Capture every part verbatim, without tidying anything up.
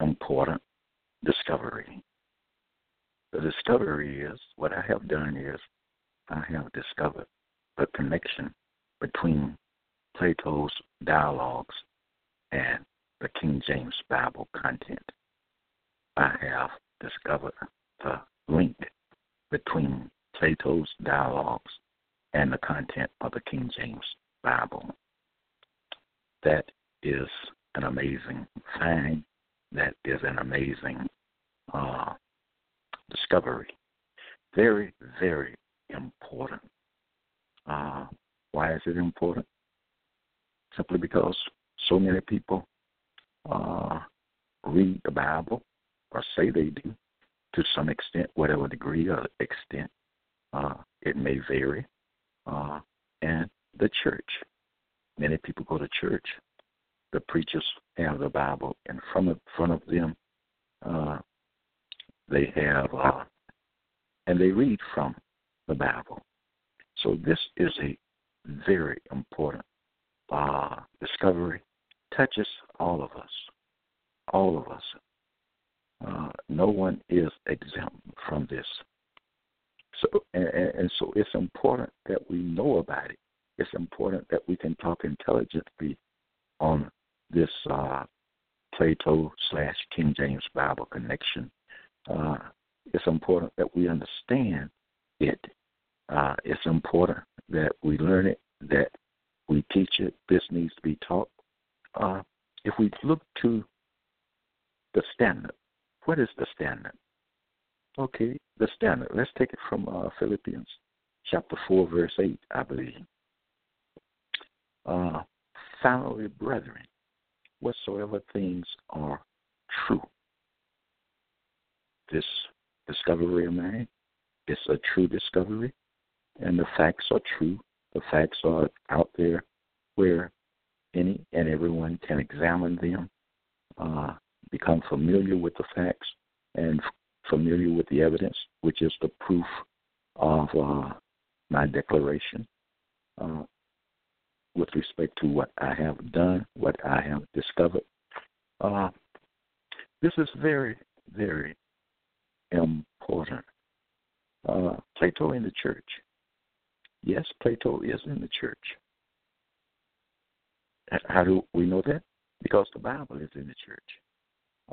important discovery. The discovery is, what I have done is, I have discovered the connection between Plato's dialogues and the King James Bible content. I have discovered the link between Plato's dialogues and the content of the King James Bible. That is an amazing find. That is an amazing uh, discovery. Very, very important. Uh, why is it important? Simply because so many people uh, read the Bible, or say they do, to some extent, whatever degree or extent. Uh, it may vary. Uh, and the church. Many people go to church. The preachers have the Bible in front of, front of them. Uh, they have, uh, and they read from the Bible. So this is a very important uh, discovery. Touches all of us, all of us. Uh, no one is exempt from this. So, and, and so it's important that we know about it. It's important that we can talk intelligently on this uh, Plato slash King James Bible connection. Uh, it's important that we understand it. Uh, it's important that we learn it, that we teach it. This needs to be taught. Uh, if we look to the standard, what is the standard? Okay, the standard. Let's take it from uh, Philippians chapter four, verse eight, I believe. Uh, Finally, brethren, whatsoever things are true. This discovery of mine is a true discovery, and the facts are true. The facts are out there where any and everyone can examine them, uh, become familiar with the facts, and f- familiar with the evidence, which is the proof of uh, my declaration. Uh, with respect to what I have done, what I have discovered. Uh, this is very, very important. Uh, Plato in the church. Yes, Plato is in the church. How do we know that? Because the Bible is in the church.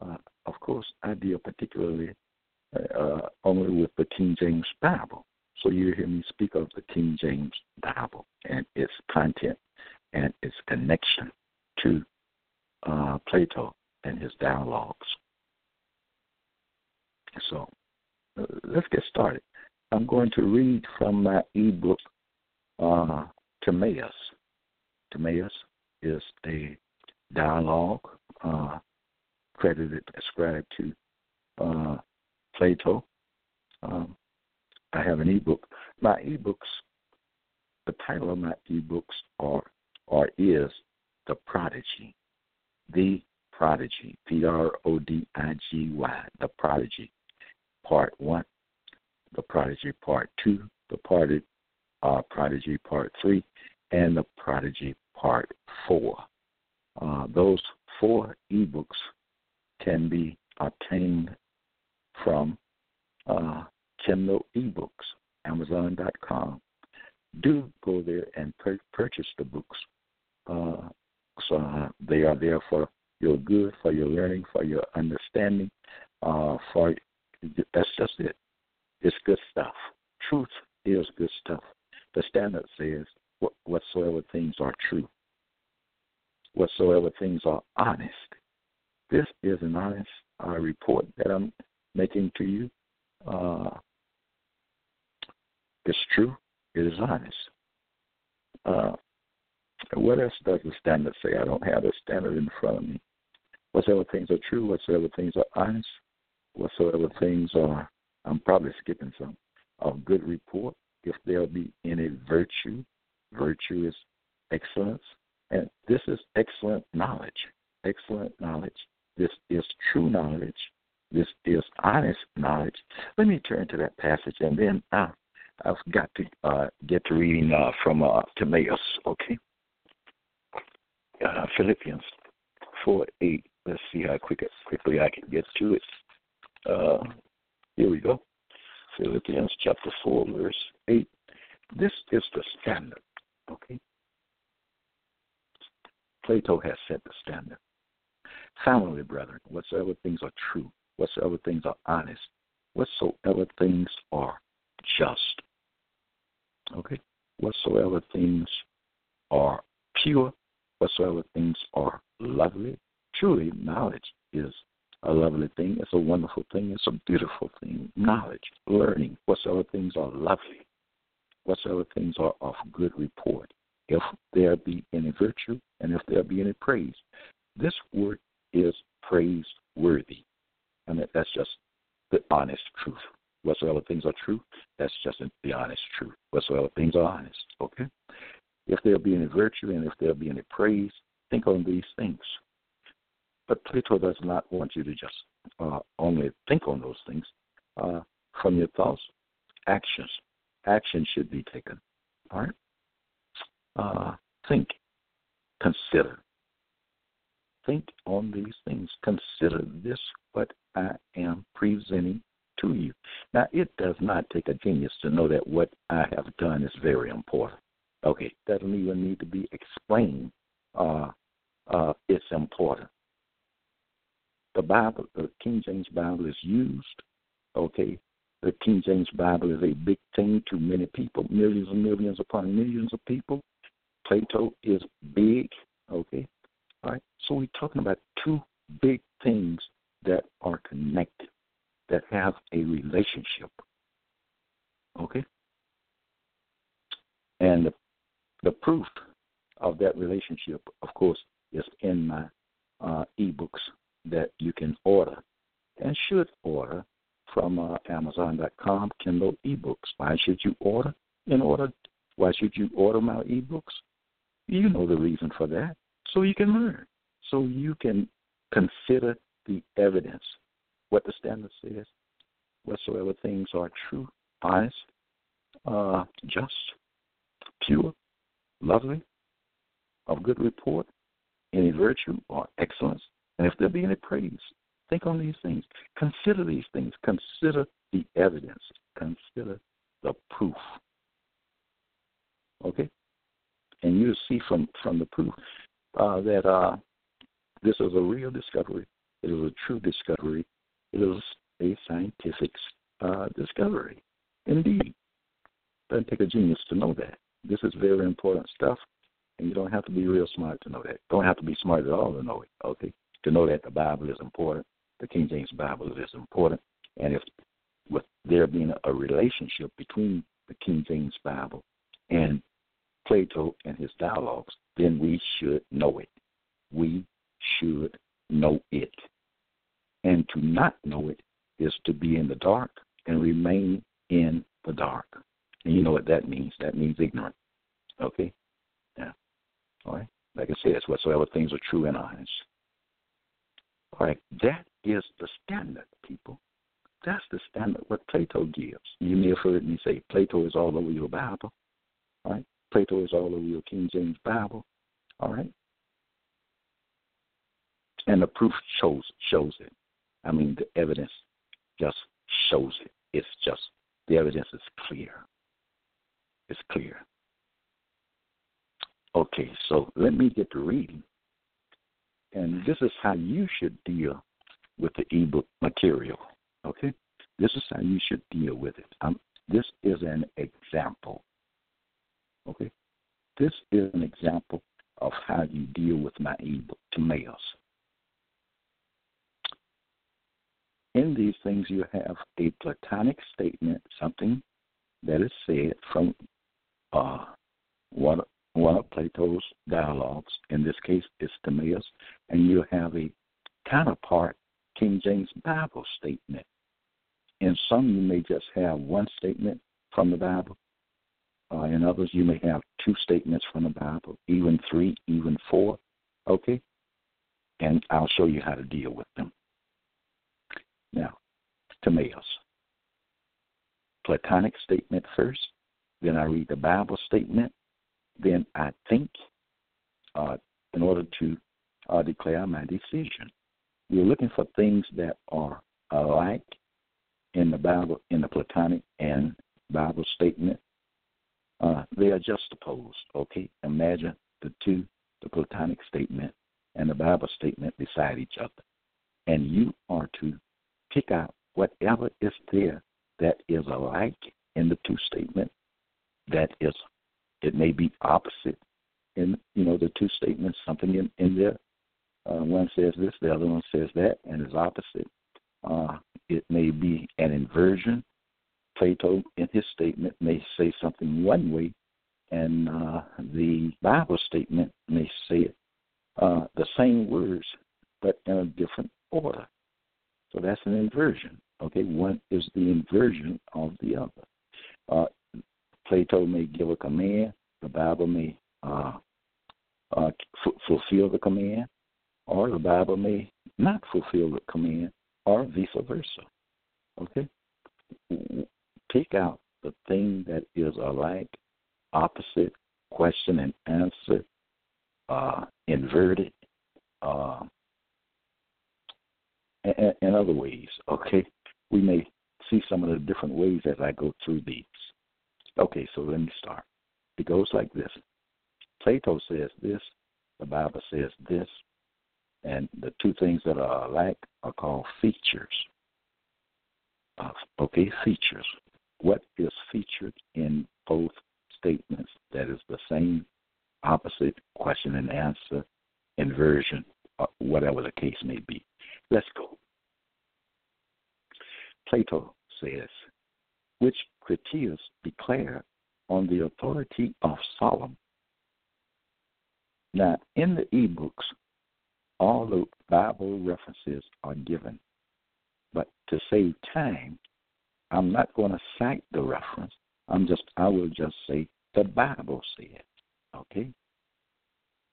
Uh, of course, I deal particularly uh, only with the King James Bible. So you hear me speak of the King James Bible and its content and its connection to uh, Plato and his dialogues. So uh, let's get started. I'm going to read from my ebook, uh, Timaeus. Timaeus is a dialogue uh, credited, ascribed to uh, Plato. Um, I have an ebook. My ebooks, the title of my ebooks are or is The Prodigy. The Prodigy. P R O D I G Y. The Prodigy. Part one. The Prodigy Part two. The part, uh, Prodigy Part three. And the Prodigy Part four. Uh, those four ebooks can be obtained from uh Kindle ebooks, Amazon dot com. Do go there and pur- purchase the books. Uh, so uh, they are there for your good, for your learning, for your understanding. Uh, for that's just it. It's good stuff. Truth is good stuff. The standard says, whatsoever things are true, whatsoever things are honest. This is an honest uh, report that I'm making to you. Uh, it's true. It is honest. Uh, what else does the standard say? I don't have the standard in front of me. Whatsoever things are true, whatsoever things are honest, whatsoever things are, I'm probably skipping some, of good report, if there be any virtue. Virtue is excellence. And this is excellent knowledge. Excellent knowledge. This is true knowledge. This is honest knowledge. Let me turn to that passage, and then uh, I've got to uh, get to reading uh, from uh, Timaeus, okay? Uh, Philippians four eight. Let's see how quick, quickly I can get to it. Uh, here we go. Philippians chapter four, verse eight. This is the standard, okay? Plato has set the standard. Finally, brethren, whatsoever things are true, whatsoever things are honest, whatsoever things are just, okay? Whatsoever things are pure, whatsoever things are lovely. Truly, knowledge is a lovely thing. It's a wonderful thing. It's a beautiful thing. Knowledge, learning, whatsoever things are lovely, whatsoever things are of good report, if there be any virtue, and if there be any praise. This word is praiseworthy. I mean, that's just the honest truth. Whatsoever things are true, that's just the honest truth. Whatsoever things are honest, okay? If there be any virtue, and if there be any praise, think on these things. But Plato does not want you to just uh, only think on those things. Uh, from your thoughts, actions. Action should be taken, all right? Uh, think, consider. Think on these things. Consider this what I am presenting to you. Now, it does not take a genius to know that what I have done is very important. Okay, it doesn't even need to be explained. Uh, uh, it's important. The Bible, the King James Bible is used, okay? The King James Bible is a big thing to many people, millions and millions upon millions of people. Plato is big, okay? All right, so we're talking about two big things that are connected, that have a relationship, okay? And the, the proof of that relationship, of course, is in my uh, e-books that you can order and should order from uh, Amazon dot com, Kindle ebooks. Why should you order? In order, why should you order my ebooks? You know the reason for that. So you can learn. So you can consider the evidence. What the standard says, whatsoever things are true, honest, uh, just, pure, lovely, of good report, any virtue or excellence, and if there be any praise. Think on these things. Consider these things. Consider the evidence. Consider the proof. Okay? And you'll see from, from the proof uh, that uh, this is a real discovery. It is a true discovery. It is a scientific uh, discovery. Indeed. Doesn't take a genius to know that. This is very important stuff, and you don't have to be real smart to know that. Don't have to be smart at all to know it, okay? To know that the Bible is important, the King James Bible is important, and if with there being a relationship between the King James Bible and Plato and his dialogues, then we should know it. We should know it. And to not know it is to be in the dark and remain in the dark. And you know what that means. That means ignorant. Okay? Yeah. All right? Like I said, it's whatsoever things are true and honest. All right, that is the standard, people. That's the standard, what Plato gives. You may have heard me say Plato is all over your Bible, all right? Plato is all over your King James Bible, all right? And the proof shows shows it. I mean, the evidence just shows it. It's just, the evidence is clear. It's clear. Okay, so let me get to reading. And this is how you should deal with the ebook material, okay? This is how you should deal with it. Um, this is an example, okay? This is an example of how you deal with my ebook, Timaeus. In these things, you have a Platonic statement, something that is said from uh, one, one of Plato's dialogues. In this case, it's Timaeus. And you have a counterpart King James Bible statement. In some, you may just have one statement from the Bible. Uh, in others, you may have two statements from the Bible, even three, even four. Okay? And I'll show you how to deal with them. Now, Timaeus. Platonic statement first, then I read the Bible statement, then I think uh, in order to uh, declare my decision. We're looking for things that are alike in the Bible, in the Platonic and Bible statement. Uh, they are just opposed, okay? Imagine the two, the Platonic statement and the Bible statement beside each other. And you are to pick out whatever is there that is alike in the two statements. That is, it may be opposite in, you know, the two statements, something in, in there. Uh, one says this, the other one says that, and is opposite. Uh, it may be an inversion. Plato, in his statement, may say something one way, and uh, the Bible statement may say it, uh, the same words, but in a different order. So that's an inversion, okay? One is the inversion of the other. Uh, Plato may give a command. The Bible may uh, uh, f- fulfill the command, or the Bible may not fulfill the command, or vice versa, okay? Pick out the thing that is alike, opposite, question and answer, uh, inverted, uh, and, and other ways, okay? We may see some of the different ways as I go through these. Okay, so let me start. It goes like this. Plato says this, the Bible says this, and the two things that are alike are called features. Uh, okay, features. What is featured in both statements that is the same, opposite, question and answer, inversion, uh, whatever the case may be. Let's go. Plato says, which Critias declared on the authority of Solomon. Now, in the e-books, all the Bible references are given. But to save time, I'm not going to cite the reference. I'm just, I will just say the Bible said, okay?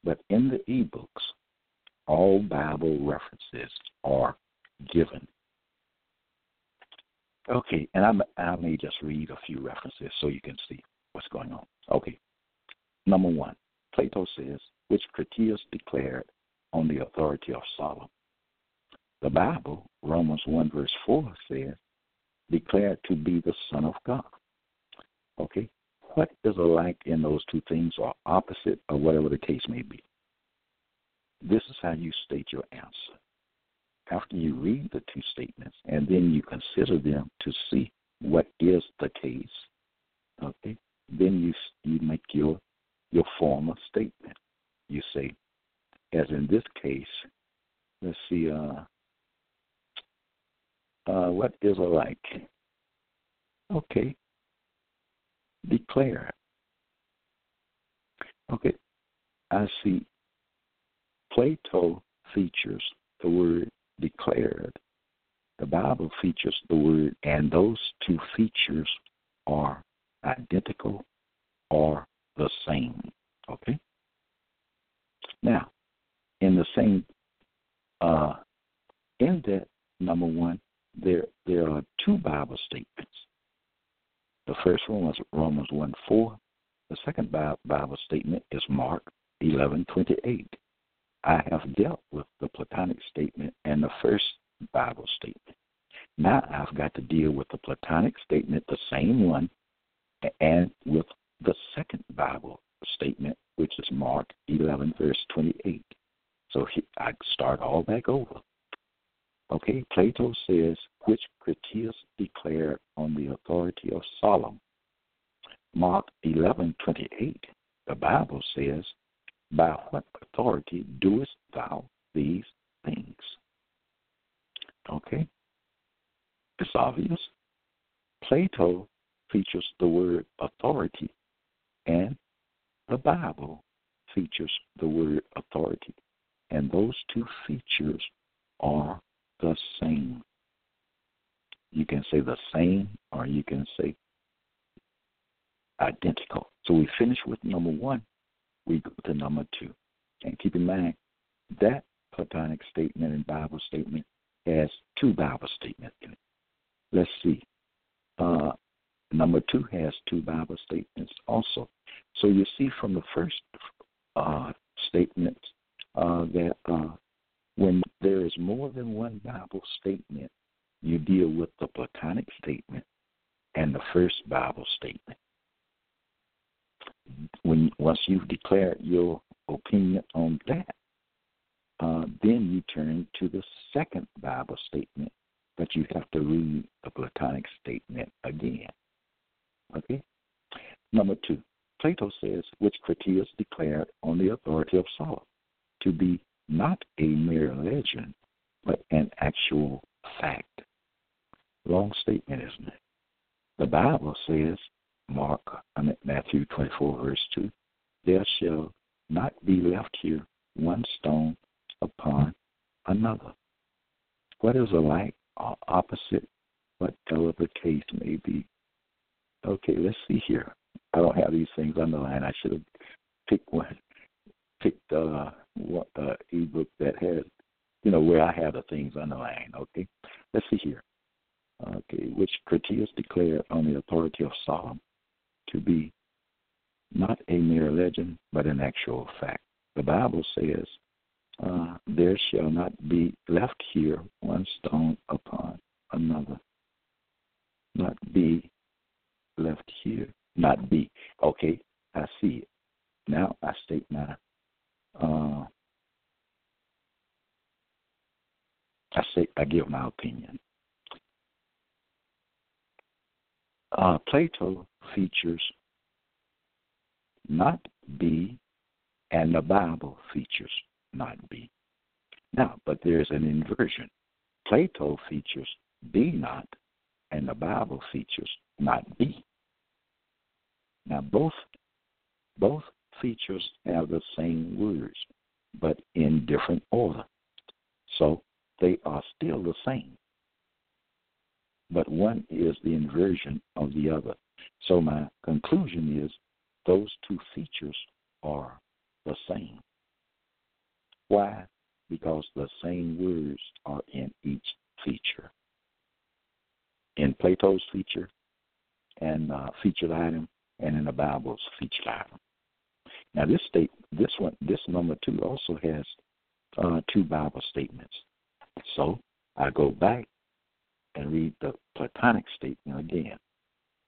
But in the e-books, all Bible references are given. Okay, and I'm, I may just read a few references so you can see what's going on. Okay, number one, Plato says, which Critias declared on the authority of Solomon. The Bible, Romans one verse four, says, declared to be the Son of God. Okay, what is alike in those two things or opposite or whatever the case may be? This is how you state your answer. After you read the two statements and then you consider them to see what is the case, okay, then you you make your, your formal statement. You say, as in this case, let's see, uh, uh, what is alike? Okay. Declare. Okay. I see Plato features the word declared. The Bible features the word, and those two features are identical or the same. Okay? Now, in the same, uh, in that, number one, there there are two Bible statements. The first one was Romans one four. The second Bible statement is Mark eleven twenty-eight. I have dealt with the Platonic statement and the first Bible statement. Now I've got to deal with the Platonic statement, the same one, and with the second Bible statement, which is Mark eleven, verse twenty-eight. So he, I start all back over. Okay, Plato says, which Critias declared on the authority of Solomon. Mark eleven twenty-eight, the Bible says, by what authority doest thou these things? Okay, it's obvious. Plato features the word authority, and the Bible features the word authority. And those two features are the same. You can say the same, or you can say identical. So we finish with number one. We go to number two. And keep in mind, that Platonic statement and Bible statement has two Bible statements in it. Let's see. Uh, number two has two Bible statements also. So you see from the first uh, statement uh, that uh, when there is more than one Bible statement, you deal with the Platonic statement and the first Bible statement. When once you've declared your opinion on that, uh, then you turn to the second Bible statement, but you have to read the Platonic statement again. Okay? Number two, Plato says, which Critias declared on the authority of Solon to be not a mere legend, but an actual fact. Long statement, isn't it? The Bible says, Mark, I mean, Matthew twenty-four, verse two, there shall not be left here one stone upon another. What is alike or opposite, whatever the case may be? Okay, let's see here. I don't have these things underlined. I should have picked one, picked uh, what, uh, ebook that has, you know, where I have the things underlined. Okay, let's see here. Okay, which Critias declared on the authority of Solomon to be not a mere legend, but an actual fact. The Bible says, uh, there shall not be left here one stone upon another. Not be left here. Not be. Okay, I see it. Now I state my, uh, I say, I give my opinion. Uh, Plato features not be, and the Bible features not be. Now, but there's an inversion. Plato features be not, and the Bible features not be. Now, both both features have the same words, but in different order. So they are still the same. But one is the inversion of the other. So my conclusion is those two features are the same. Why? Because the same words are in each feature. In Plato's feature and uh, featured item, and in the Bible's featured item. Now this state, this one, this number two also has uh, two Bible statements. So I go back and read the Platonic statement again,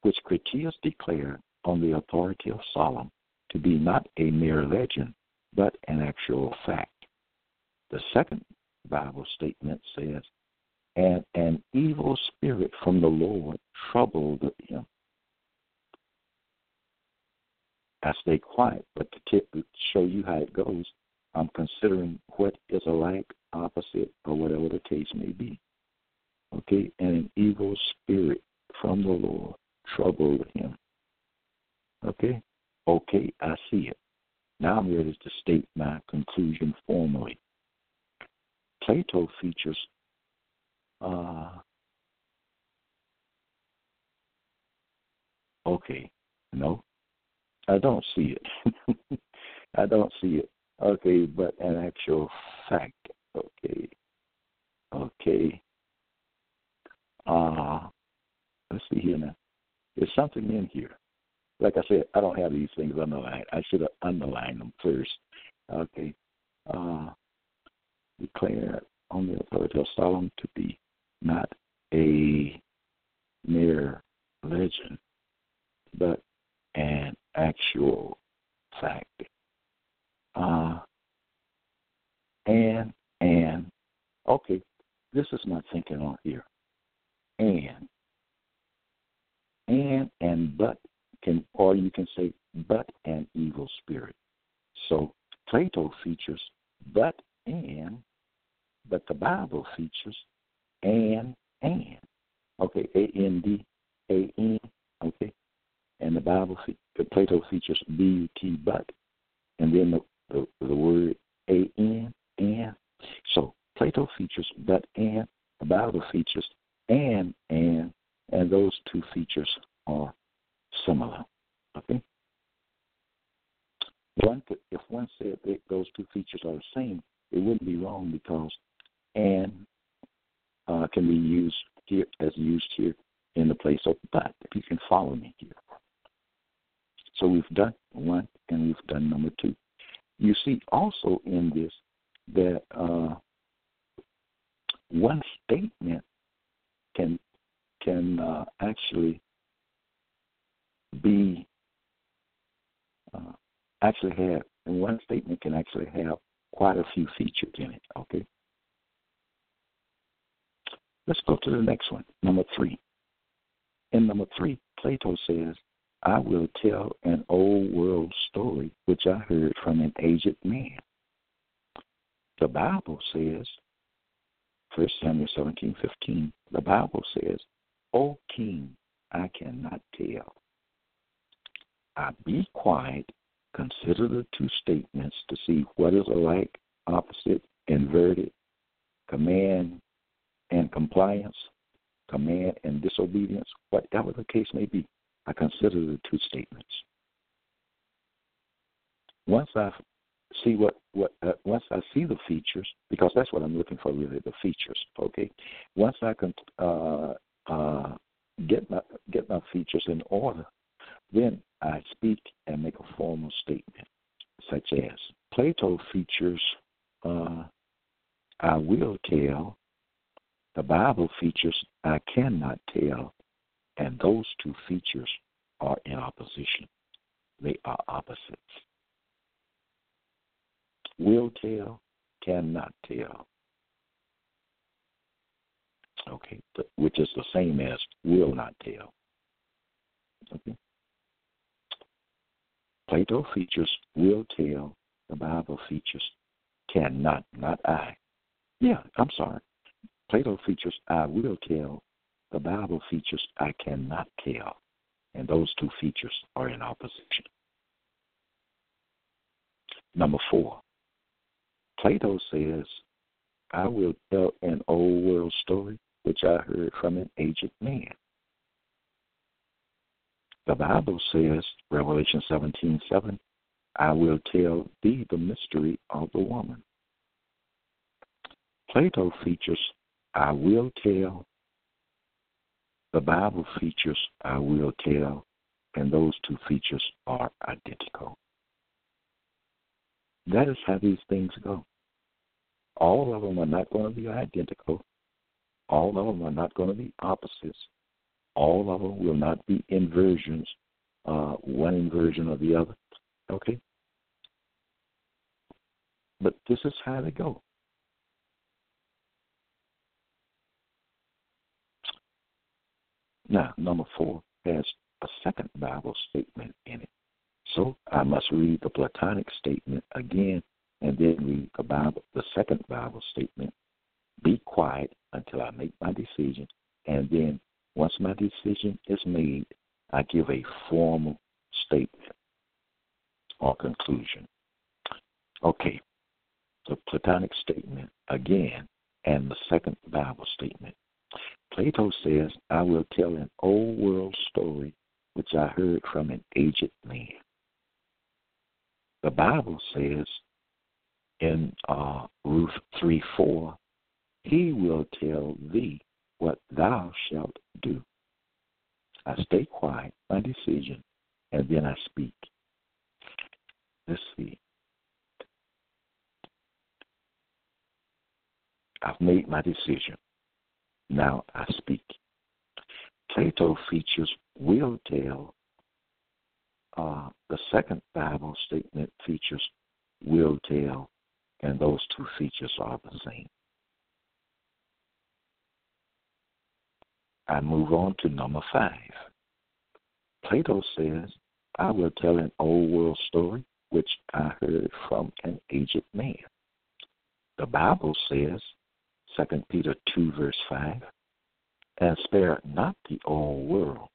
which Critias declared on the authority of Solomon to be not a mere legend, but an actual fact. The second Bible statement says, and an evil spirit from the Lord troubled him. I stay quiet, but to, tip, to show you how it goes, I'm considering what is alike, opposite, or whatever the case may be. Okay, and an evil spirit from the Lord troubled him. Okay, okay, I see it. Now I'm ready to state my conclusion formally. Plato features uh, okay, no, I don't see it. I don't see it. Okay, but an actual fact. Okay, okay. Uh, let's see here now. There's something in here. Like I said, I don't have these things underlined. I should have underlined them first. Okay. Uh, declare on the authority of Solomon to be not a mere legend, but an actual fact. Uh, and okay, this is my thinking on here. And, and, and, but, can, or you can say, but an evil spirit. So Plato features but and, but the Bible features and, and. Okay, A N D, A N, okay. And the Bible, Plato features B U T, but, and then the, the, the word A N, and. So Plato features but and, the Bible features and, and, and those two features are similar, okay? One could, if one said that those two features are the same, it wouldn't be wrong because and uh, can be used here as used here in the place of but, if you can follow me here. So we've done one and we've done number two. You see also in this that uh, one statement can can uh, actually be uh, actually have and one statement can actually have quite a few features in it. Okay. Let's go to the next one, number three. In number three, Plato says, I will tell an old world story which I heard from an aged man. The Bible says, First Samuel seventeen fifteen, the Bible says, O king, I cannot tell. I be quiet, consider the two statements to see what is alike, opposite, inverted, command and compliance, command and disobedience, whatever the case may be. I consider the two statements. Once I see what, what uh, once I see the features, because that's what I'm looking for, really, the features. Okay. Once I can uh, uh, get my get my features in order, then I speak and make a formal statement, such as Plato features. Uh, I will tell. The Bible features. I cannot tell. And those two features are in opposition. They are opposites. Will tell, cannot tell. Okay, which is the same as will not tell. Okay. Plato features will tell. The Bible features cannot, not I. Yeah, I'm sorry. Plato features I will tell. The Bible features I cannot tell, and those two features are in opposition. Number four, Plato says, I will tell an old world story which I heard from an aged man. The Bible says, Revelation seventeen seven, I will tell thee the mystery of the woman. Plato features I will tell. The Bible features I will tell, and those two features are identical. That is how these things go. All of them are not going to be identical. All of them are not going to be opposites. All of them will not be inversions, uh, one inversion of the other. Okay? But this is how they go. Now, number four has a second Bible statement in it. So I must read the Platonic statement again and then read the Bible, the second Bible statement. Be quiet until I make my decision. And then once my decision is made, I give a formal statement or conclusion. Okay, the Platonic statement again and the second Bible statement. Plato says, I will tell an old world story which I heard from an aged man. The Bible says in uh, Ruth three four, he will tell thee what thou shalt do. I stay quiet, my decision, and then I speak. Let's see. I've made my decision. Now I speak. Plato features will tell. Uh, the second Bible statement features will tell, and those two features are the same. I move on to number five. Plato says, I will tell an old world story which I heard from an aged man. The Bible says, Second Peter two, verse five, and spare not the old world.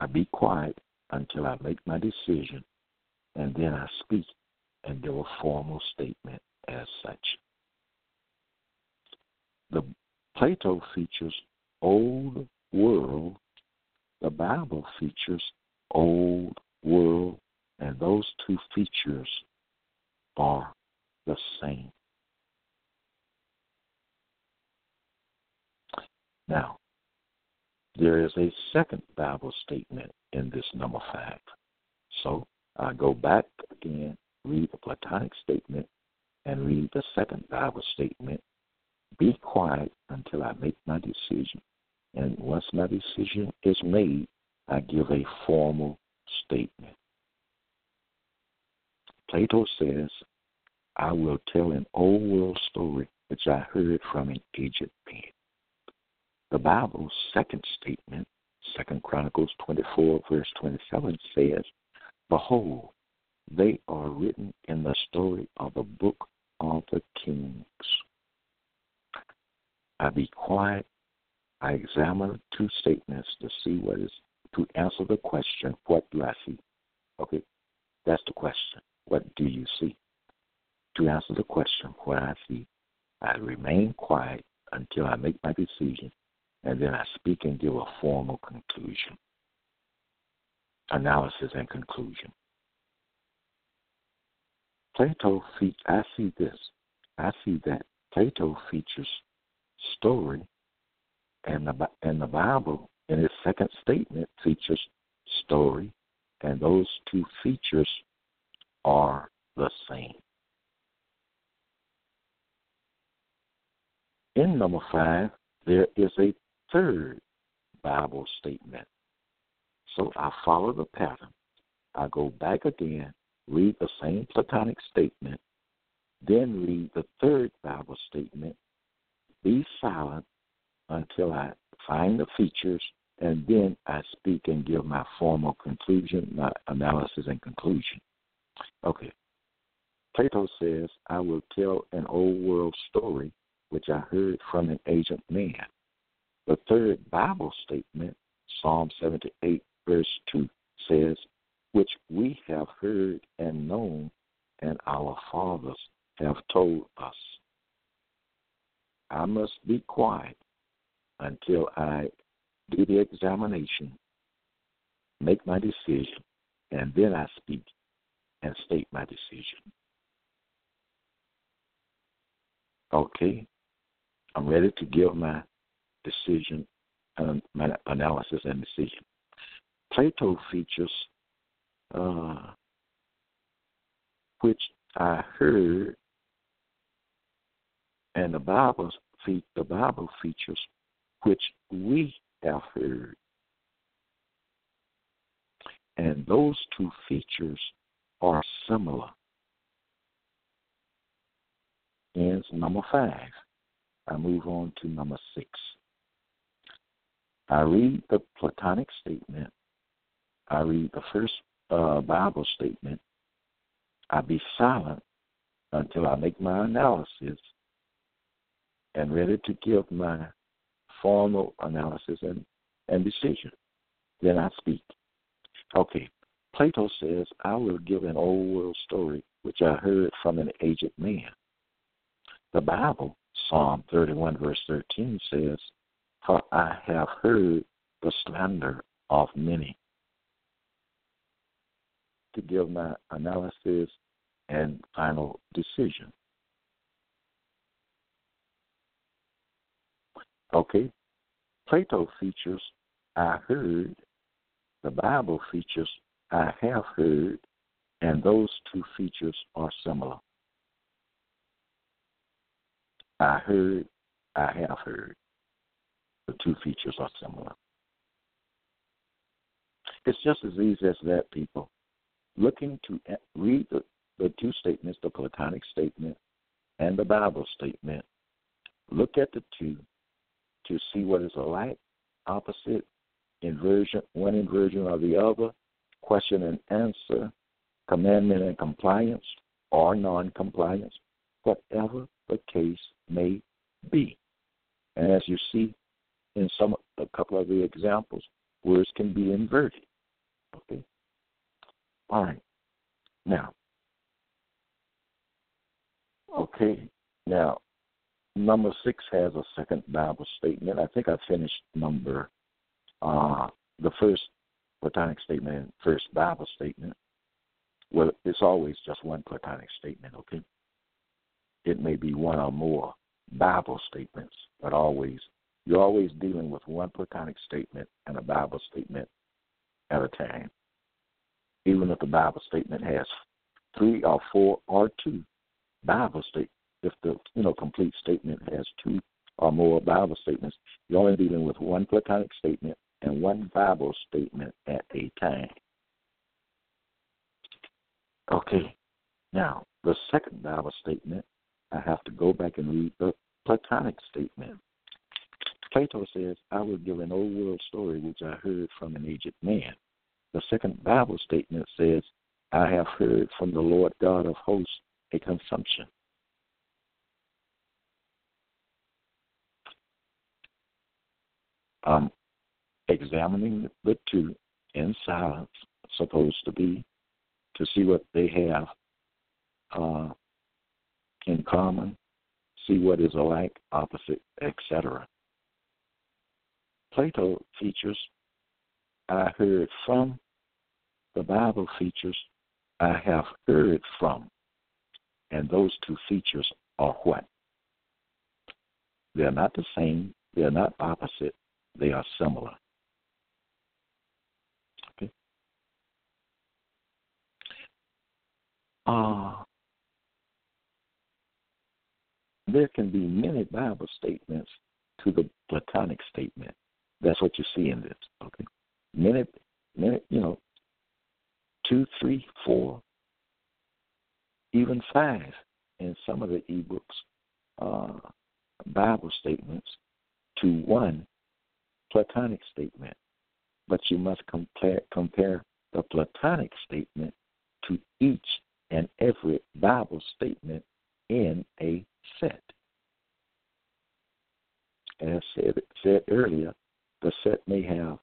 I be quiet until I make my decision, and then I speak and do a formal statement as such. The Plato features old world, the Bible features old world, and those two features are the same. Now, there is a second Bible statement in this number five. So I go back again, read the Platonic statement, and read the second Bible statement. Be quiet until I make my decision. And once my decision is made, I give a formal statement. Plato says, I will tell an old world story which I heard from an aged man. The Bible's second statement, Second Chronicles twenty-four, verse twenty-seven, says, Behold, they are written in the story of the book of the kings. I be quiet. I examine two statements to see what is, to answer the question, what do I see? Okay, that's the question. What do you see? To answer the question, what I see, I remain quiet until I make my decision, and then I speak and give a formal conclusion, analysis and conclusion. Plato, fe- I see this, I see that. Plato features story, and the, and the Bible, in its second statement, features story, and those two features are the same. In number five, there is a third Bible statement. So I follow the pattern. I go back again, read the same Platonic statement, then read the third Bible statement, be silent until I find the features, and then I speak and give my formal conclusion, my analysis and conclusion. Okay. Plato says, I will tell an old world story which I heard from an aged man. The third Bible statement, Psalm seventy-eight, verse two, says, which we have heard and known, and our fathers have told us. I must be quiet until I do the examination, make my decision, and then I speak and state my decision. Okay, I'm ready to give my decision, um, my analysis and decision. Plato features, uh, which I heard, and the Bible, fe- the Bible features, which we have heard. And those two features are similar. Ends number five. I move on to number six. I read the Platonic statement. I read the first uh, Bible statement. I be silent until I make my analysis and ready to give my formal analysis and, and decision. Then I speak. Okay. Plato says, I will give an old world story which I heard from an aged man. The Bible, Psalm thirty-one, verse thirteen, says, For I have heard the slander of many. To give my analysis and final decision. Okay, Plato features I heard, the Bible features I have heard, and those two features are similar. I heard, I have heard. The two features are similar. It's just as easy as that, people. Looking to read the, the two statements, the Platonic statement and the Bible statement, Look at the two to see what is alike, opposite, inversion, one inversion or the other, question and answer, commandment and compliance, or non-compliance, whatever the case may be. And as you see in some, a couple of the examples, words can be inverted. Okay? All right. Now, okay, now, number six has a second Bible statement. I think I finished number, uh, the first Platonic statement and first Bible statement. Well, it's always just one Platonic statement, okay? It may be one or more Bible statements, but always, you're always dealing with one Platonic statement and a Bible statement at a time. Even if the Bible statement has three or four or two Bible statements, if the you know complete statement has two or more Bible statements, you're only dealing with one Platonic statement and one Bible statement at a time. Okay, now, the second Bible statement, I have to go back and read the Platonic statement. Plato says, I will give an old world story which I heard from an aged man. The second Bible statement says, I have heard from the Lord God of hosts a consumption. Um, examining the two in silence, supposed to be, to see what they have uh, in common, see what is alike, opposite, et cetera. Plato features, I heard from. The Bible features, I have heard from. And those two features are what? They're not the same. They're not opposite. They are similar. Okay. Uh, there can be many Bible statements to the Platonic statement. That's what you see in this. Okay. Many, many, you know, two, three, four, even five in some of the ebooks, uh, Bible statements to one Platonic statement, but you must compare, compare the Platonic statement to each and every Bible statement in a set. As said, said earlier, the set may have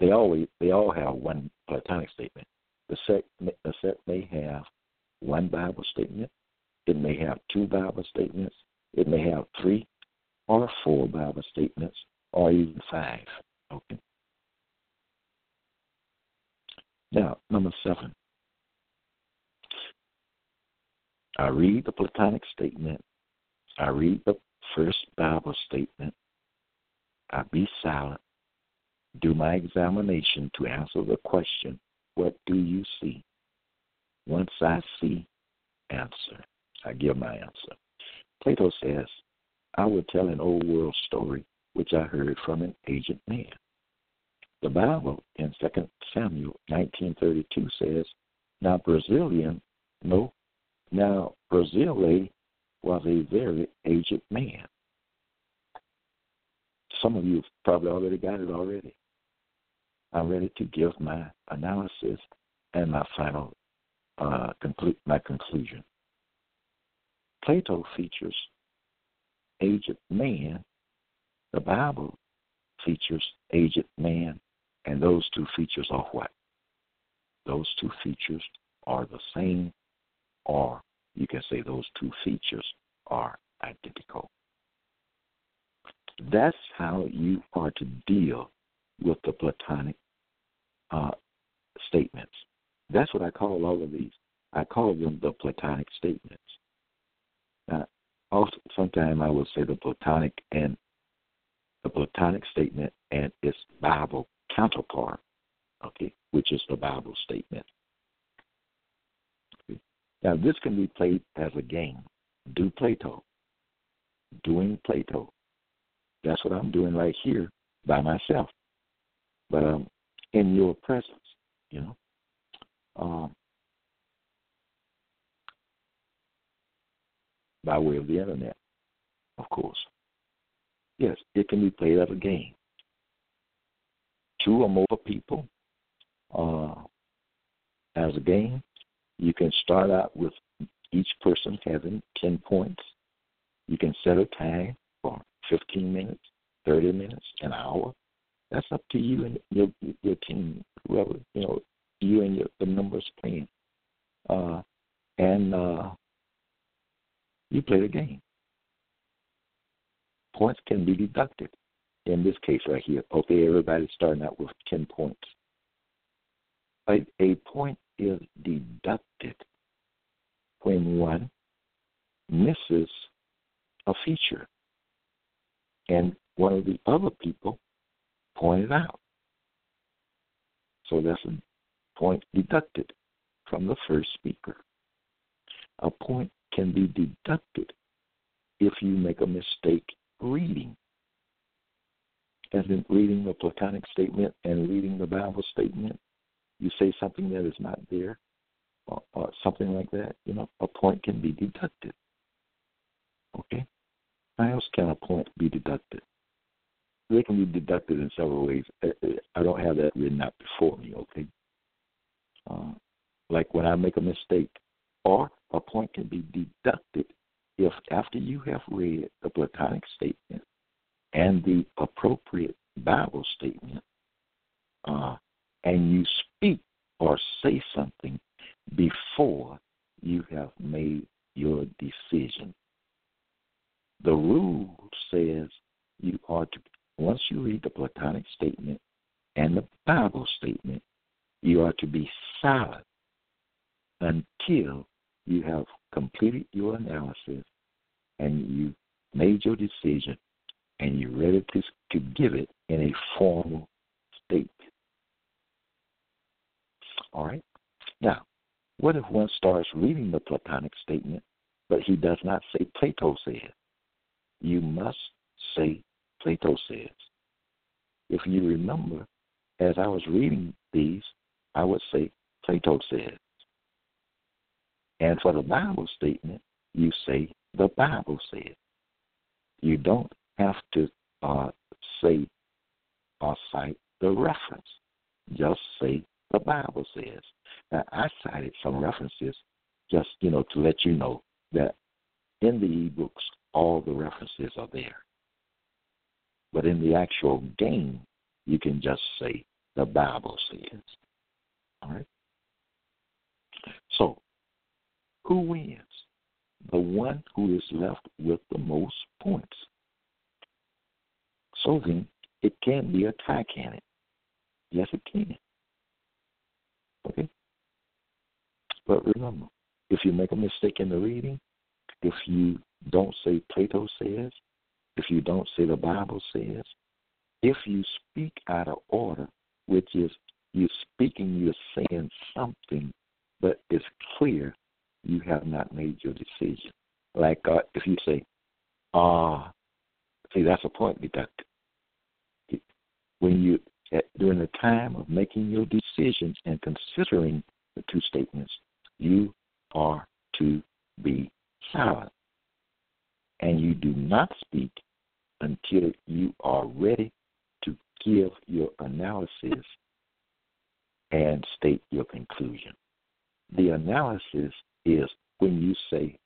they always they all have one Platonic statement. The set the set may have one Bible statement. It may have two Bible statements. It may have three or four Bible statements. Or even five. Okay. Now, number seven. I read the Platonic statement. I read the first Bible statement. I be silent. Do my examination to answer the question, what do you see? Once I see, answer. I give my answer. Plato says, I will tell an old world story which I heard from an aged man. The Bible in Second Samuel nineteen thirty-two says, Now Brazilian, no, now Brazilian was a very aged man. Some of you probably already got it already. I'm ready to give my analysis and my final uh, conclu- my conclusion. Plato features aged man. The Bible features aged man, and those two features are what? Those two features are the same, or you can say those two features are identical. That's how you are to deal with the Platonic uh, statements. That's what I call all of these. I call them the Platonic statements. Now, also, sometimes I will say the Platonic and the Platonic statement and its Bible counterpart, okay, which is the Bible statement. Okay. Now, this can be played as a game. Do Plato. Doing Plato. That's what I'm doing right here by myself. But I'm in your presence, you know. Um, by way of the internet, of course. Yes, it can be played as a game. Two or more people uh, as a game. You can start out with each person having ten points. You can set a time for fifteen minutes, thirty minutes, an hour. That's up to you and your, your team, whoever, you know, you and your, the numbers playing. Uh, and uh, you play the game. Points can be deducted. In this case right here, okay, everybody's starting out with ten points. Like a point is deducted when one misses a feature. And one of the other people pointed out. So that's a point deducted from the first speaker. A point can be deducted if you make a mistake reading. As in reading the Platonic statement and reading the Bible statement, you say something that is not there or, or something like that, you know, a point can be deducted. Okay? How else can a point be deducted? They can be deducted in several ways. I don't have that written out before me, okay? Uh, like when I make a mistake. Or a point can be deducted if after you have read the Platonic statement and the appropriate Bible statement, uh, and you speak or say something before you have made your decision. The rule says you are to, once you read the Platonic statement and the Bible statement, you are to be silent until you have completed your analysis and you made your decision and you're ready to, to give it in a formal statement. All right? Now, what if one starts reading the Platonic statement, but he does not say Plato said? You must say Plato says. If you remember, as I was reading these, I would say Plato says. And for the Bible statement, you say the Bible says. You don't have to uh, say or cite the reference. Just say the Bible says. Now, I cited some references just, you know, to let you know that in the e-books, all the references are there. But in the actual game, you can just say the Bible says. All right? So, who wins? The one who is left with the most points. So then, it can be a tie, can it? Yes, it can. Okay? But remember, if you make a mistake in the reading, if you don't say Plato says, if you don't say the Bible says, if you speak out of order, which is you're speaking, you're saying something, but it's clear you have not made your decision. Like uh, if you say, ah, uh, see, that's a point deducted. When you, at, during the time of making your decisions and considering the two statements, you are to be silent. And you do not speak until you are ready to give your analysis and state your conclusion. The analysis is when you say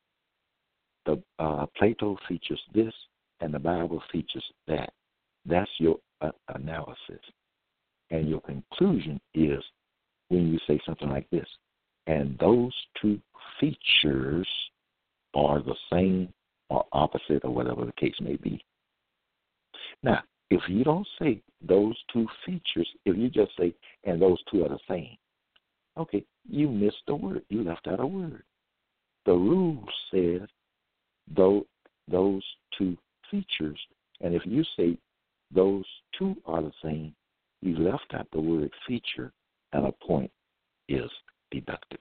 the uh, Plato features this and the Bible features that. That's your uh, analysis. And your conclusion is when you say something like this. And those two features are the same or opposite or whatever the case may be. Now, if you don't say those two features, if you just say, and those two are the same, okay, you missed a word. You left out a word. The rule says those, those two features, and if you say those two are the same, you left out the word feature, and a point is deducted,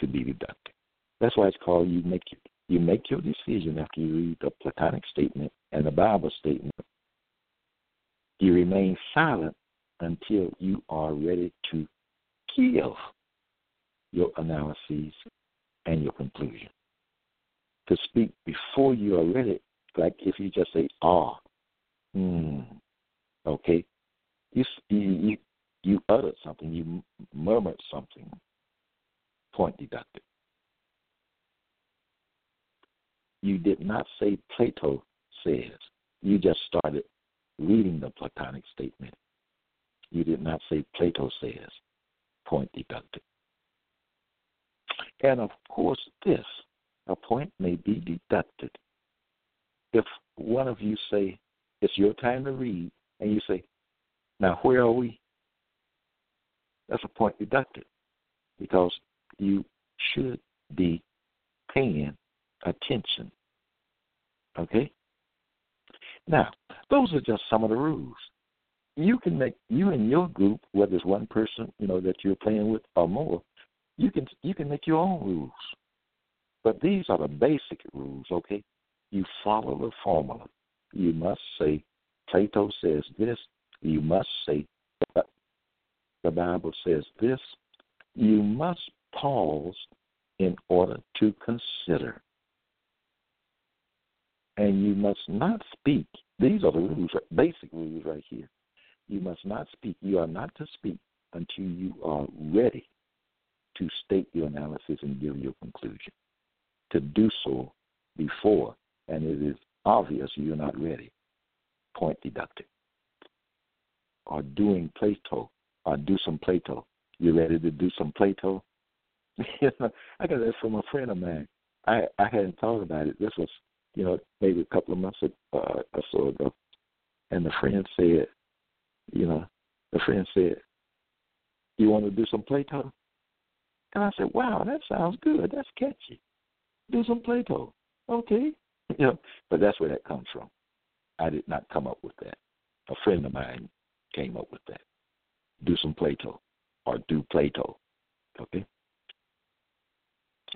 to be deducted. That's why it's called you make your, you make your decision after you read the Platonic statement and the Bible statement. You remain silent until you are ready to give your analyses and your conclusion. To speak before you are ready, like if you just say, ah, Mm. Okay. You, you you uttered something. You murmured something. Point deducted. You did not say Plato says. You just started reading the Platonic statement. You did not say Plato says. Point deducted. And of course this, a point may be deducted. If one of you say, it's your time to read, and you say, now where are we? That's a point deducted because you should be paying attention. Okay? Now, those are just some of the rules. You can make, you and your group, whether it's one person, you know, that you're playing with or more, you can you can make your own rules. But these are the basic rules, okay? You follow the formula. You must say, Plato says this. You must say, the Bible says this. You must pause in order to consider. And you must not speak. These are the rules, basic rules right here. You must not speak. You are not to speak until you are ready to state your analysis and give your conclusion. To do so before, and it is obvious you're not ready, point deducted. Or doing Plato, or do some Plato. You ready to do some Plato? I got that from a friend of mine. I, I hadn't thought about it. This was, you know, maybe a couple of months ago, uh, or so ago. And the friend said, you know, the friend said, you want to do some Plato? And I said, wow, that sounds good. That's catchy. Do some Plato. Okay. You know, but that's where that comes from. I did not come up with that. A friend of mine came up with that. Do some Plato or do Plato. Okay?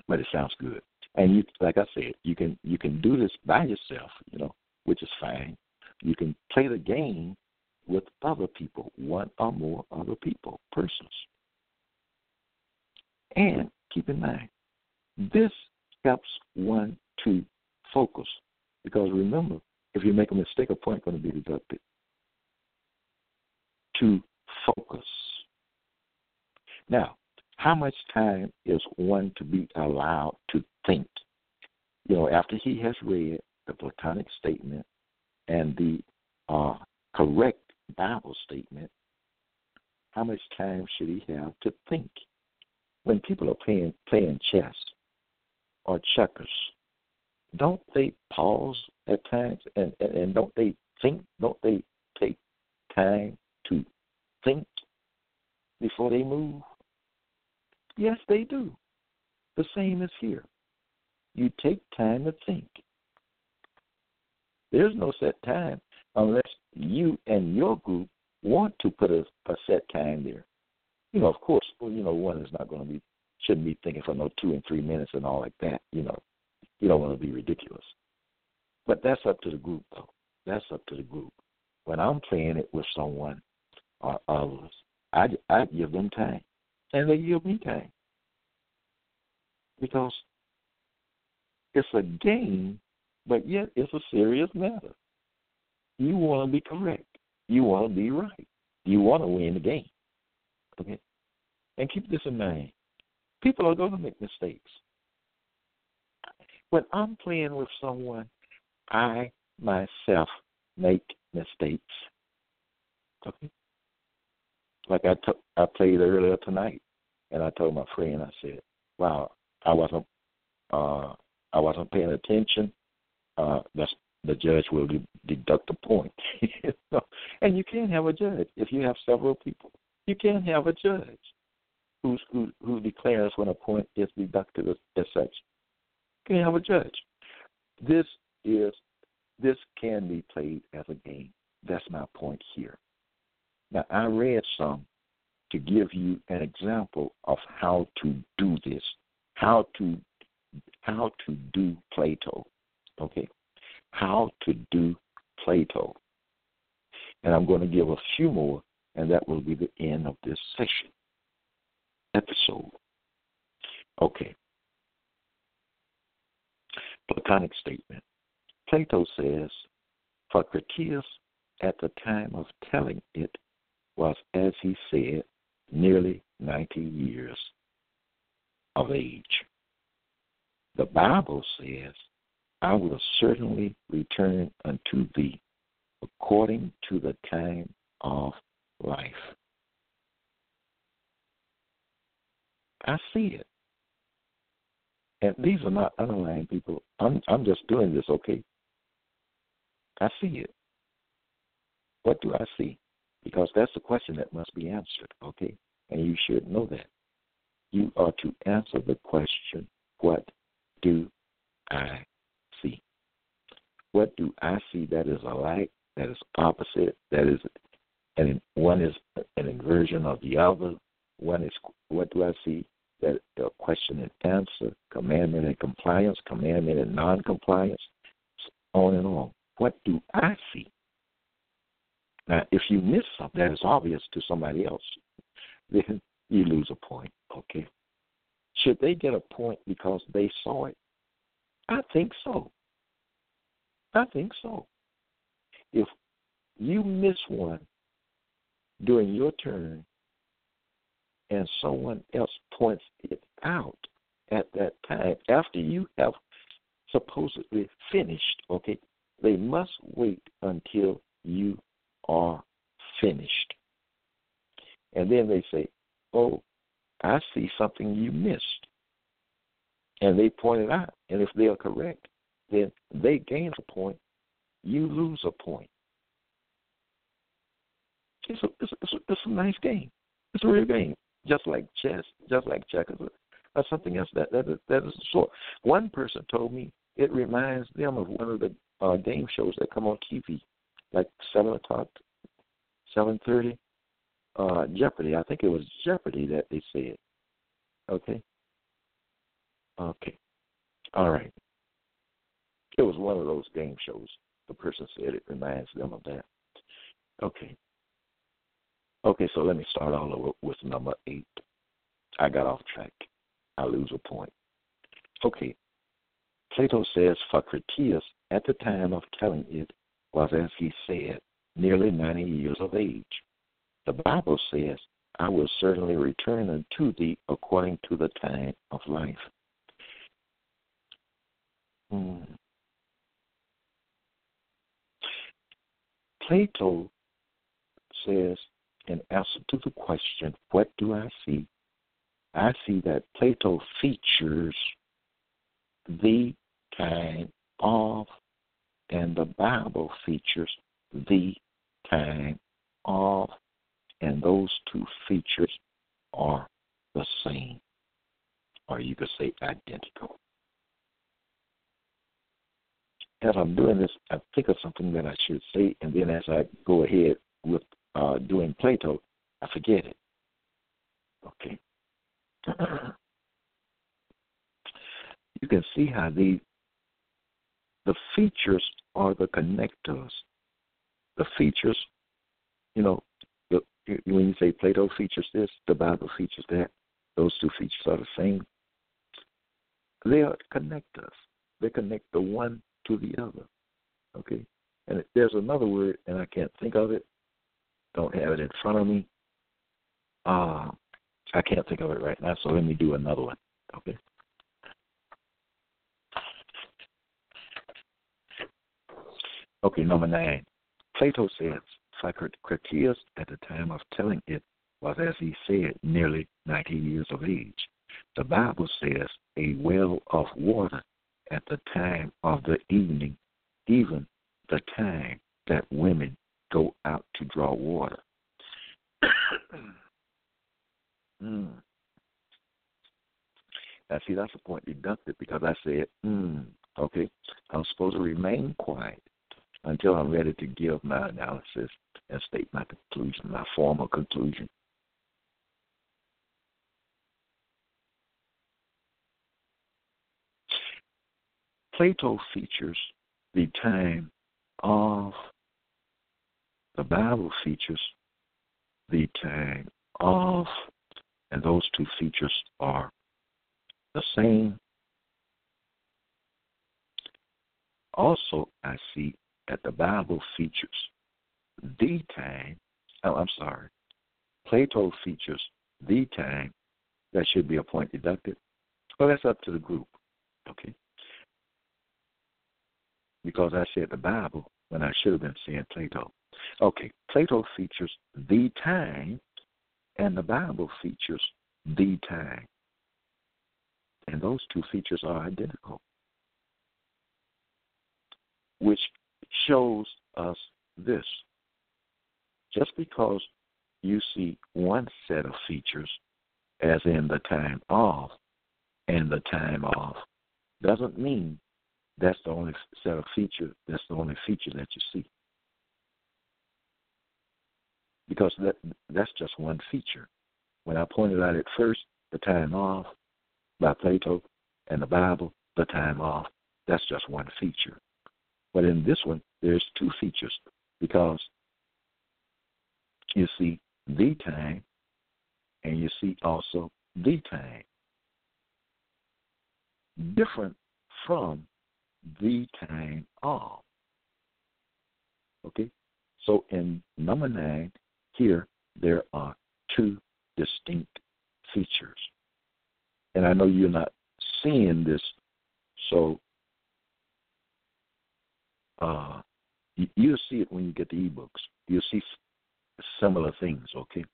But it sounds good. And you, like I said, you can you can do this by yourself, you know, which is fine. You can play the game with other people, one or more other people, persons. And keep in mind, this helps one to focus. Because remember, if you make a mistake, a point is going to be deducted. To focus. Now, how much time is one to be allowed to think? You know, after he has read the Platonic statement and the uh, correct Bible statement, how much time should he have to think? When people are playing playing chess or checkers, don't they pause at times, and, and, and don't they think, don't they take time to think before they move? Yes, they do. The same is here. You take time to think. There's no set time unless you and your group want to put a, a set time there. You know, of course, well, you know, one is not going to be, shouldn't be thinking for no two and three minutes and all like that, you know. You don't want to be ridiculous. But that's up to the group, though. That's up to the group. When I'm playing it with someone or others, I, I give them time. And they give me time. Because it's a game, but yet it's a serious matter. You want to be correct. You want to be right. You want to win the game. Okay? And keep this in mind. People are going to make mistakes. When I'm playing with someone, I myself make mistakes. Okay? Like I, t- I played earlier tonight, and I told my friend, I said, "Wow, I wasn't, uh, I wasn't paying attention. Uh, that's, the judge will de- deduct a point." And you can't have a judge if you have several people. You can't have a judge who's, who who declares when a point is deducted as such. You can't have a judge. This is this can be played as a game. That's my point here. Now, I read some to give you an example of how to do this, how to how to do Plato, okay? How to do Plato. And I'm going to give a few more, and that will be the end of this session, episode. Okay. Platonic statement. Plato says, for Critias, at the time of telling it was, as he said, nearly ninety years of age. The Bible says, I will certainly return unto thee according to the time of life. I see it. And these are not underlying people. I'm, I'm just doing this, okay? I see it. What do I see? Because that's the question that must be answered, okay? And you should know that. You are to answer the question, what do I see? What do I see that is alike, that is opposite, that is, and one is an inversion of the other? One is, what do I see? That the question and answer, commandment and compliance, commandment and non-compliance, on and on. What do I see? Now, if you miss something that is obvious to somebody else, then you lose a point, okay? Should they get a point because they saw it? I think so. I think so. If you miss one during your turn, and someone else points it out at that time, after you have supposedly finished, okay, they must wait until you are finished. And then they say, oh, I see something you missed. And they point it out. And if they are correct, then they gain a point, you lose a point. It's a, it's a, it's a nice game. It's a real game. Just like chess, just like checkers, or something else that that is, that is the sort. One person told me it reminds them of one of the uh, game shows that come on T V, like seven o'clock, seven thirty, uh, Jeopardy. I think it was Jeopardy that they said. Okay. Okay. All right. It was one of those game shows. The person said it reminds them of that. Okay. Okay, so let me start all over with number eight. I got off track. I lose a point. Okay, Plato says, for Critias, at the time of telling it, was, as he said, nearly ninety years of age. The Bible says, I will certainly return unto thee according to the time of life. Hmm. Plato says, in answer to the question, what do I see? I see that Plato features the time of, and the Bible features the time of, and those two features are the same, or you could say identical. As I'm doing this, I think of something that I should say, and then as I go ahead with Uh, doing Plato, I forget it. Okay. You can see how the the features are the connectors. The features, you know, the, when you say Plato features this, the Bible features that, those two features are the same. They are connectors. They connect the one to the other. Okay. And there's another word, and I can't think of it. Don't have it in front of me. Uh, I can't think of it right now, so let me do another one, okay? Okay, number nine. Plato says, Critias, at the time of telling it, was, as he said, nearly ninety years of age. The Bible says, a well of water at the time of the evening, even the time that women go out to draw water. mm. Now, see, that's the point deducted because I said, mm, okay, I'm supposed to remain quiet until I'm ready to give my analysis and state my conclusion, my formal conclusion. Plato features the time of, the Bible features the time of, and those two features are the same. Also, I see that the Bible features the time, oh, I'm sorry, Plato features the time that should be a point deducted. Well, that's up to the group, okay? Because I said the Bible when I should have been saying Plato. Okay, Plato features the time, and the Bible features the time. And those two features are identical, which shows us this. Just because you see one set of features, as in the time of and the time of, doesn't mean that's the only set of features, that's the only feature that you see. Because that, that's just one feature. When I pointed out at first the time of by Plato and the Bible, the time of, that's just one feature. But in this one, there's two features because you see the time and you see also the time. Different from the time of. Okay? So in number nine, here there are two distinct features. And I know you're not seeing this, so uh, you'll see it when you get the ebooks. You'll see similar things, okay?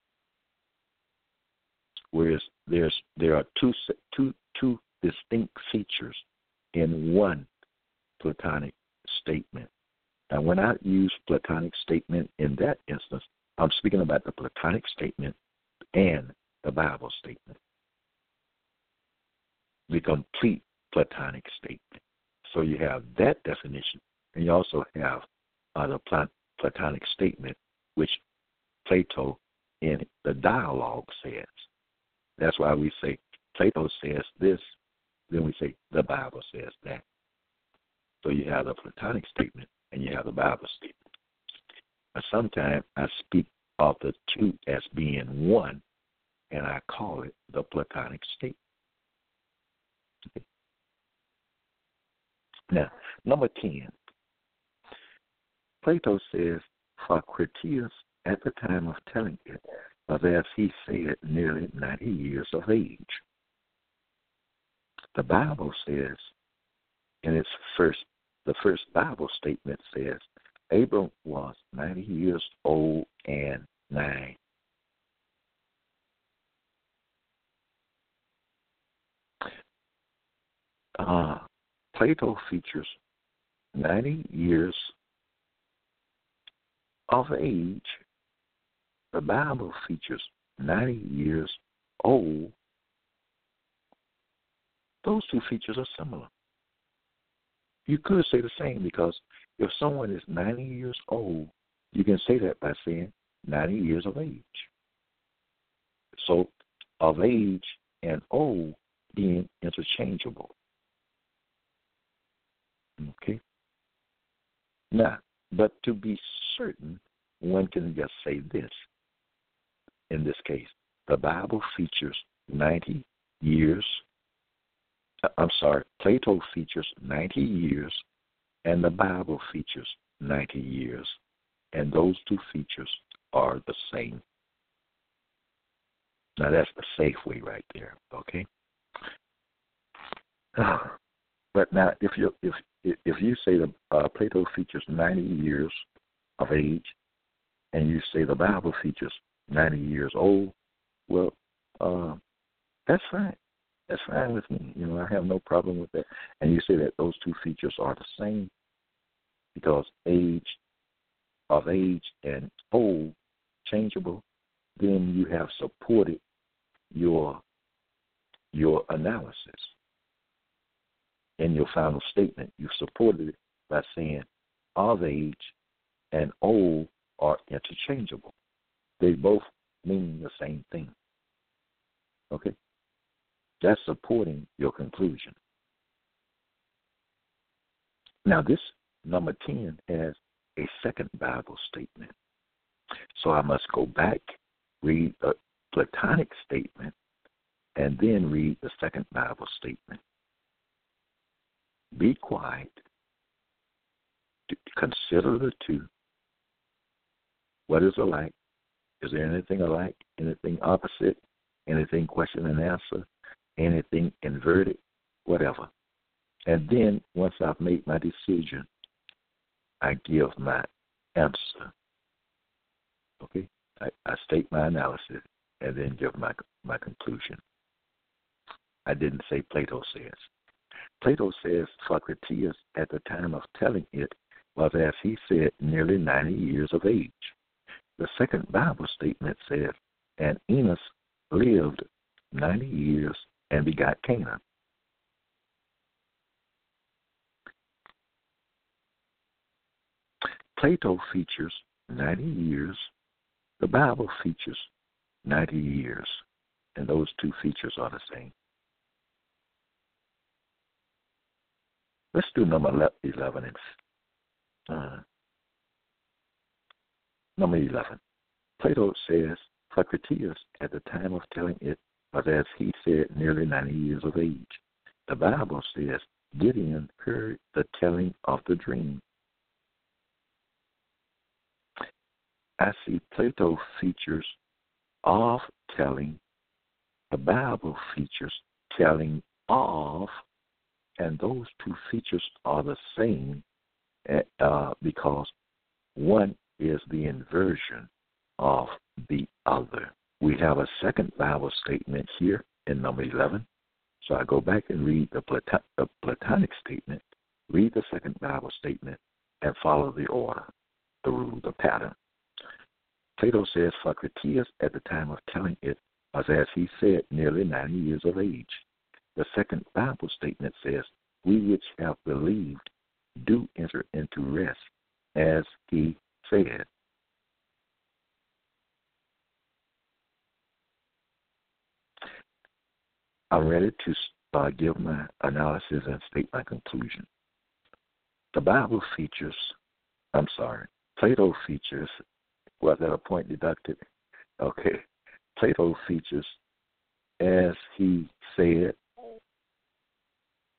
Whereas there's there are two two two distinct features in one Platonic statement. Now, when I use Platonic statement in that instance, I'm speaking about the Platonic statement and the Bible statement, the complete Platonic statement. So you have that definition, and you also have uh, the Platonic statement, which Plato in the dialogue says. That's why we say Plato says this, then we say the Bible says that. So you have the Platonic statement and you have the Bible statement. Sometimes I speak of the two as being one, and I call it the Platonic statement. Okay. Now, number ten. Plato says, for Critias at the time of telling it was, as he said, nearly ninety years of age. The Bible says, in its first, the first Bible statement says, Abram was ninety years old and nine. Uh, Plato features ninety years of age. The Bible features ninety years old. Those two features are similar. You could say the same because if someone is ninety years old, you can say that by saying ninety years of age. So of age and old being interchangeable. Okay? Now, but to be certain, one can just say this. In this case, the Bible features ninety years. I'm sorry, Plato features ninety years. And the Bible features ninety years, and those two features are the same. Now, that's the safe way right there, okay? But now, if you if if you say the uh, Plato features ninety years of age, and you say the Bible features ninety years old, well, uh, that's fine. That's fine with me. You know, I have no problem with that. And you say that those two features are the same because age, of age and old, changeable, then you have supported your your analysis. In your final statement, you supported it by saying of age and old are interchangeable. They both mean the same thing. Okay? That's supporting your conclusion. Now, this number ten has a second Bible statement. So I must go back, read the Platonic statement, and then read the second Bible statement. Be quiet. Consider the two. What is alike? Is there anything alike? Anything opposite? Anything question and answer? Anything inverted? Whatever. And then once I've made my decision, I give my answer. Okay? I, I state my analysis and then give my my conclusion. I didn't say Plato says. Plato says Socrates at the time of telling it was, as he said, nearly ninety years of age. The second Bible statement says, and Enos lived ninety years and begot Canaan. Plato features ninety years. The Bible features ninety years. And those two features are the same. Let's do number eleven. Uh, number eleven. Plato says, Socrates, at the time of telling it, was, as he said, nearly ninety years of age. The Bible says, Gideon heard the telling of the dream. I see Plato features of telling. The Bible features telling of. And those two features are the same uh, because one is the inversion of the other. We have a second Bible statement here in number eleven. So I go back and read the, Plato- the Platonic statement, read the second Bible statement, and follow the order, the rule, the pattern. Plato says, Socrates, at the time of telling it, was, as he said, nearly ninety years of age. The second Bible statement says, we which have believed do enter into rest, as he said. I'm ready to uh, give my analysis and state my conclusion. The Bible features, I'm sorry, Plato features, was that a point deducted? Okay. Plato features, as he said,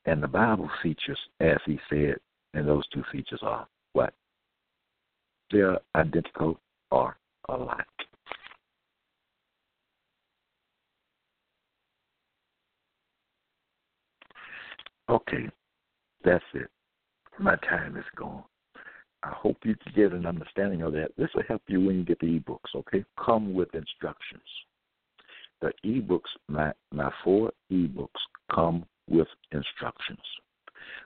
and the Bible features, as he said, and those two features are what? They're identical or alike. Okay, that's it. My time is gone. I hope you can get an understanding of that. This will help you when you get the ebooks, okay? Come with instructions. The ebooks, my, my four ebooks, come with instructions.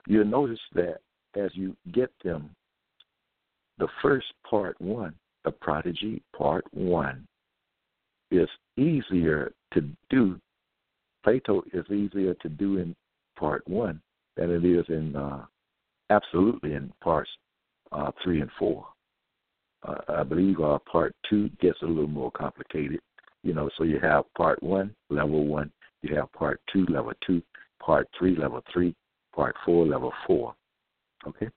You'll notice that as you get them, the first part one, the prodigy part one, is easier to do. Plato is easier to do in part one than it is in uh, absolutely in parts uh, three and four. Uh, I believe our part two gets a little more complicated. You know, so you have part one, level one. You have part two, level two. Part three, level three, part four, level four, okay?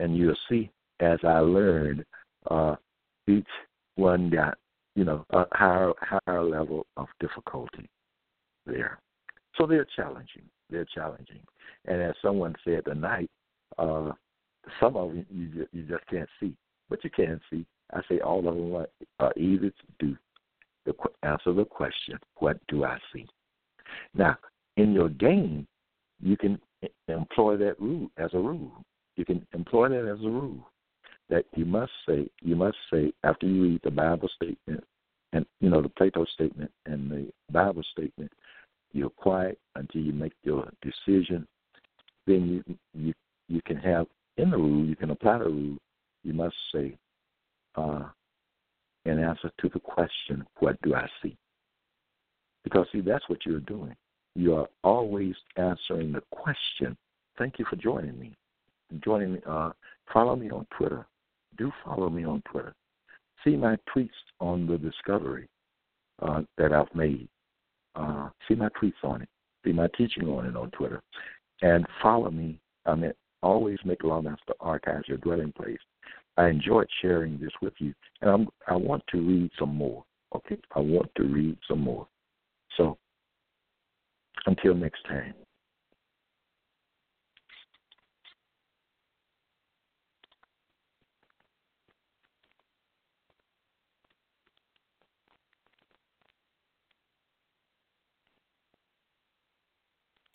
And you'll see as I learned, uh, each one got, you know, a higher, higher level of difficulty there. So they're challenging. They're challenging. And as someone said tonight, uh, some of them you, you, you just can't see, but you can see. I say all of them are, are easy to do. The, answer the question, what do I see? Now, in your game, you can employ that rule as a rule. You can employ that as a rule that you must say, you must say after you read the Bible statement and, you know, the Plato statement and the Bible statement, you're quiet until you make your decision. Then you you, you can have in the rule, you can apply the rule, you must say uh, in answer to the question, what do I see? Because, see, that's what you're doing. You are always answering the question. Thank you for joining me. Joining me. Uh, follow me on Twitter. Do follow me on Twitter. See my tweets on the discovery uh, that I've made. Uh, see my tweets on it. See my teaching on it on Twitter. And follow me. I mean, always make Law Master Archives your dwelling place. I enjoyed sharing this with you. And I'm, I want to read some more. Okay? I want to read some more. So, until next time.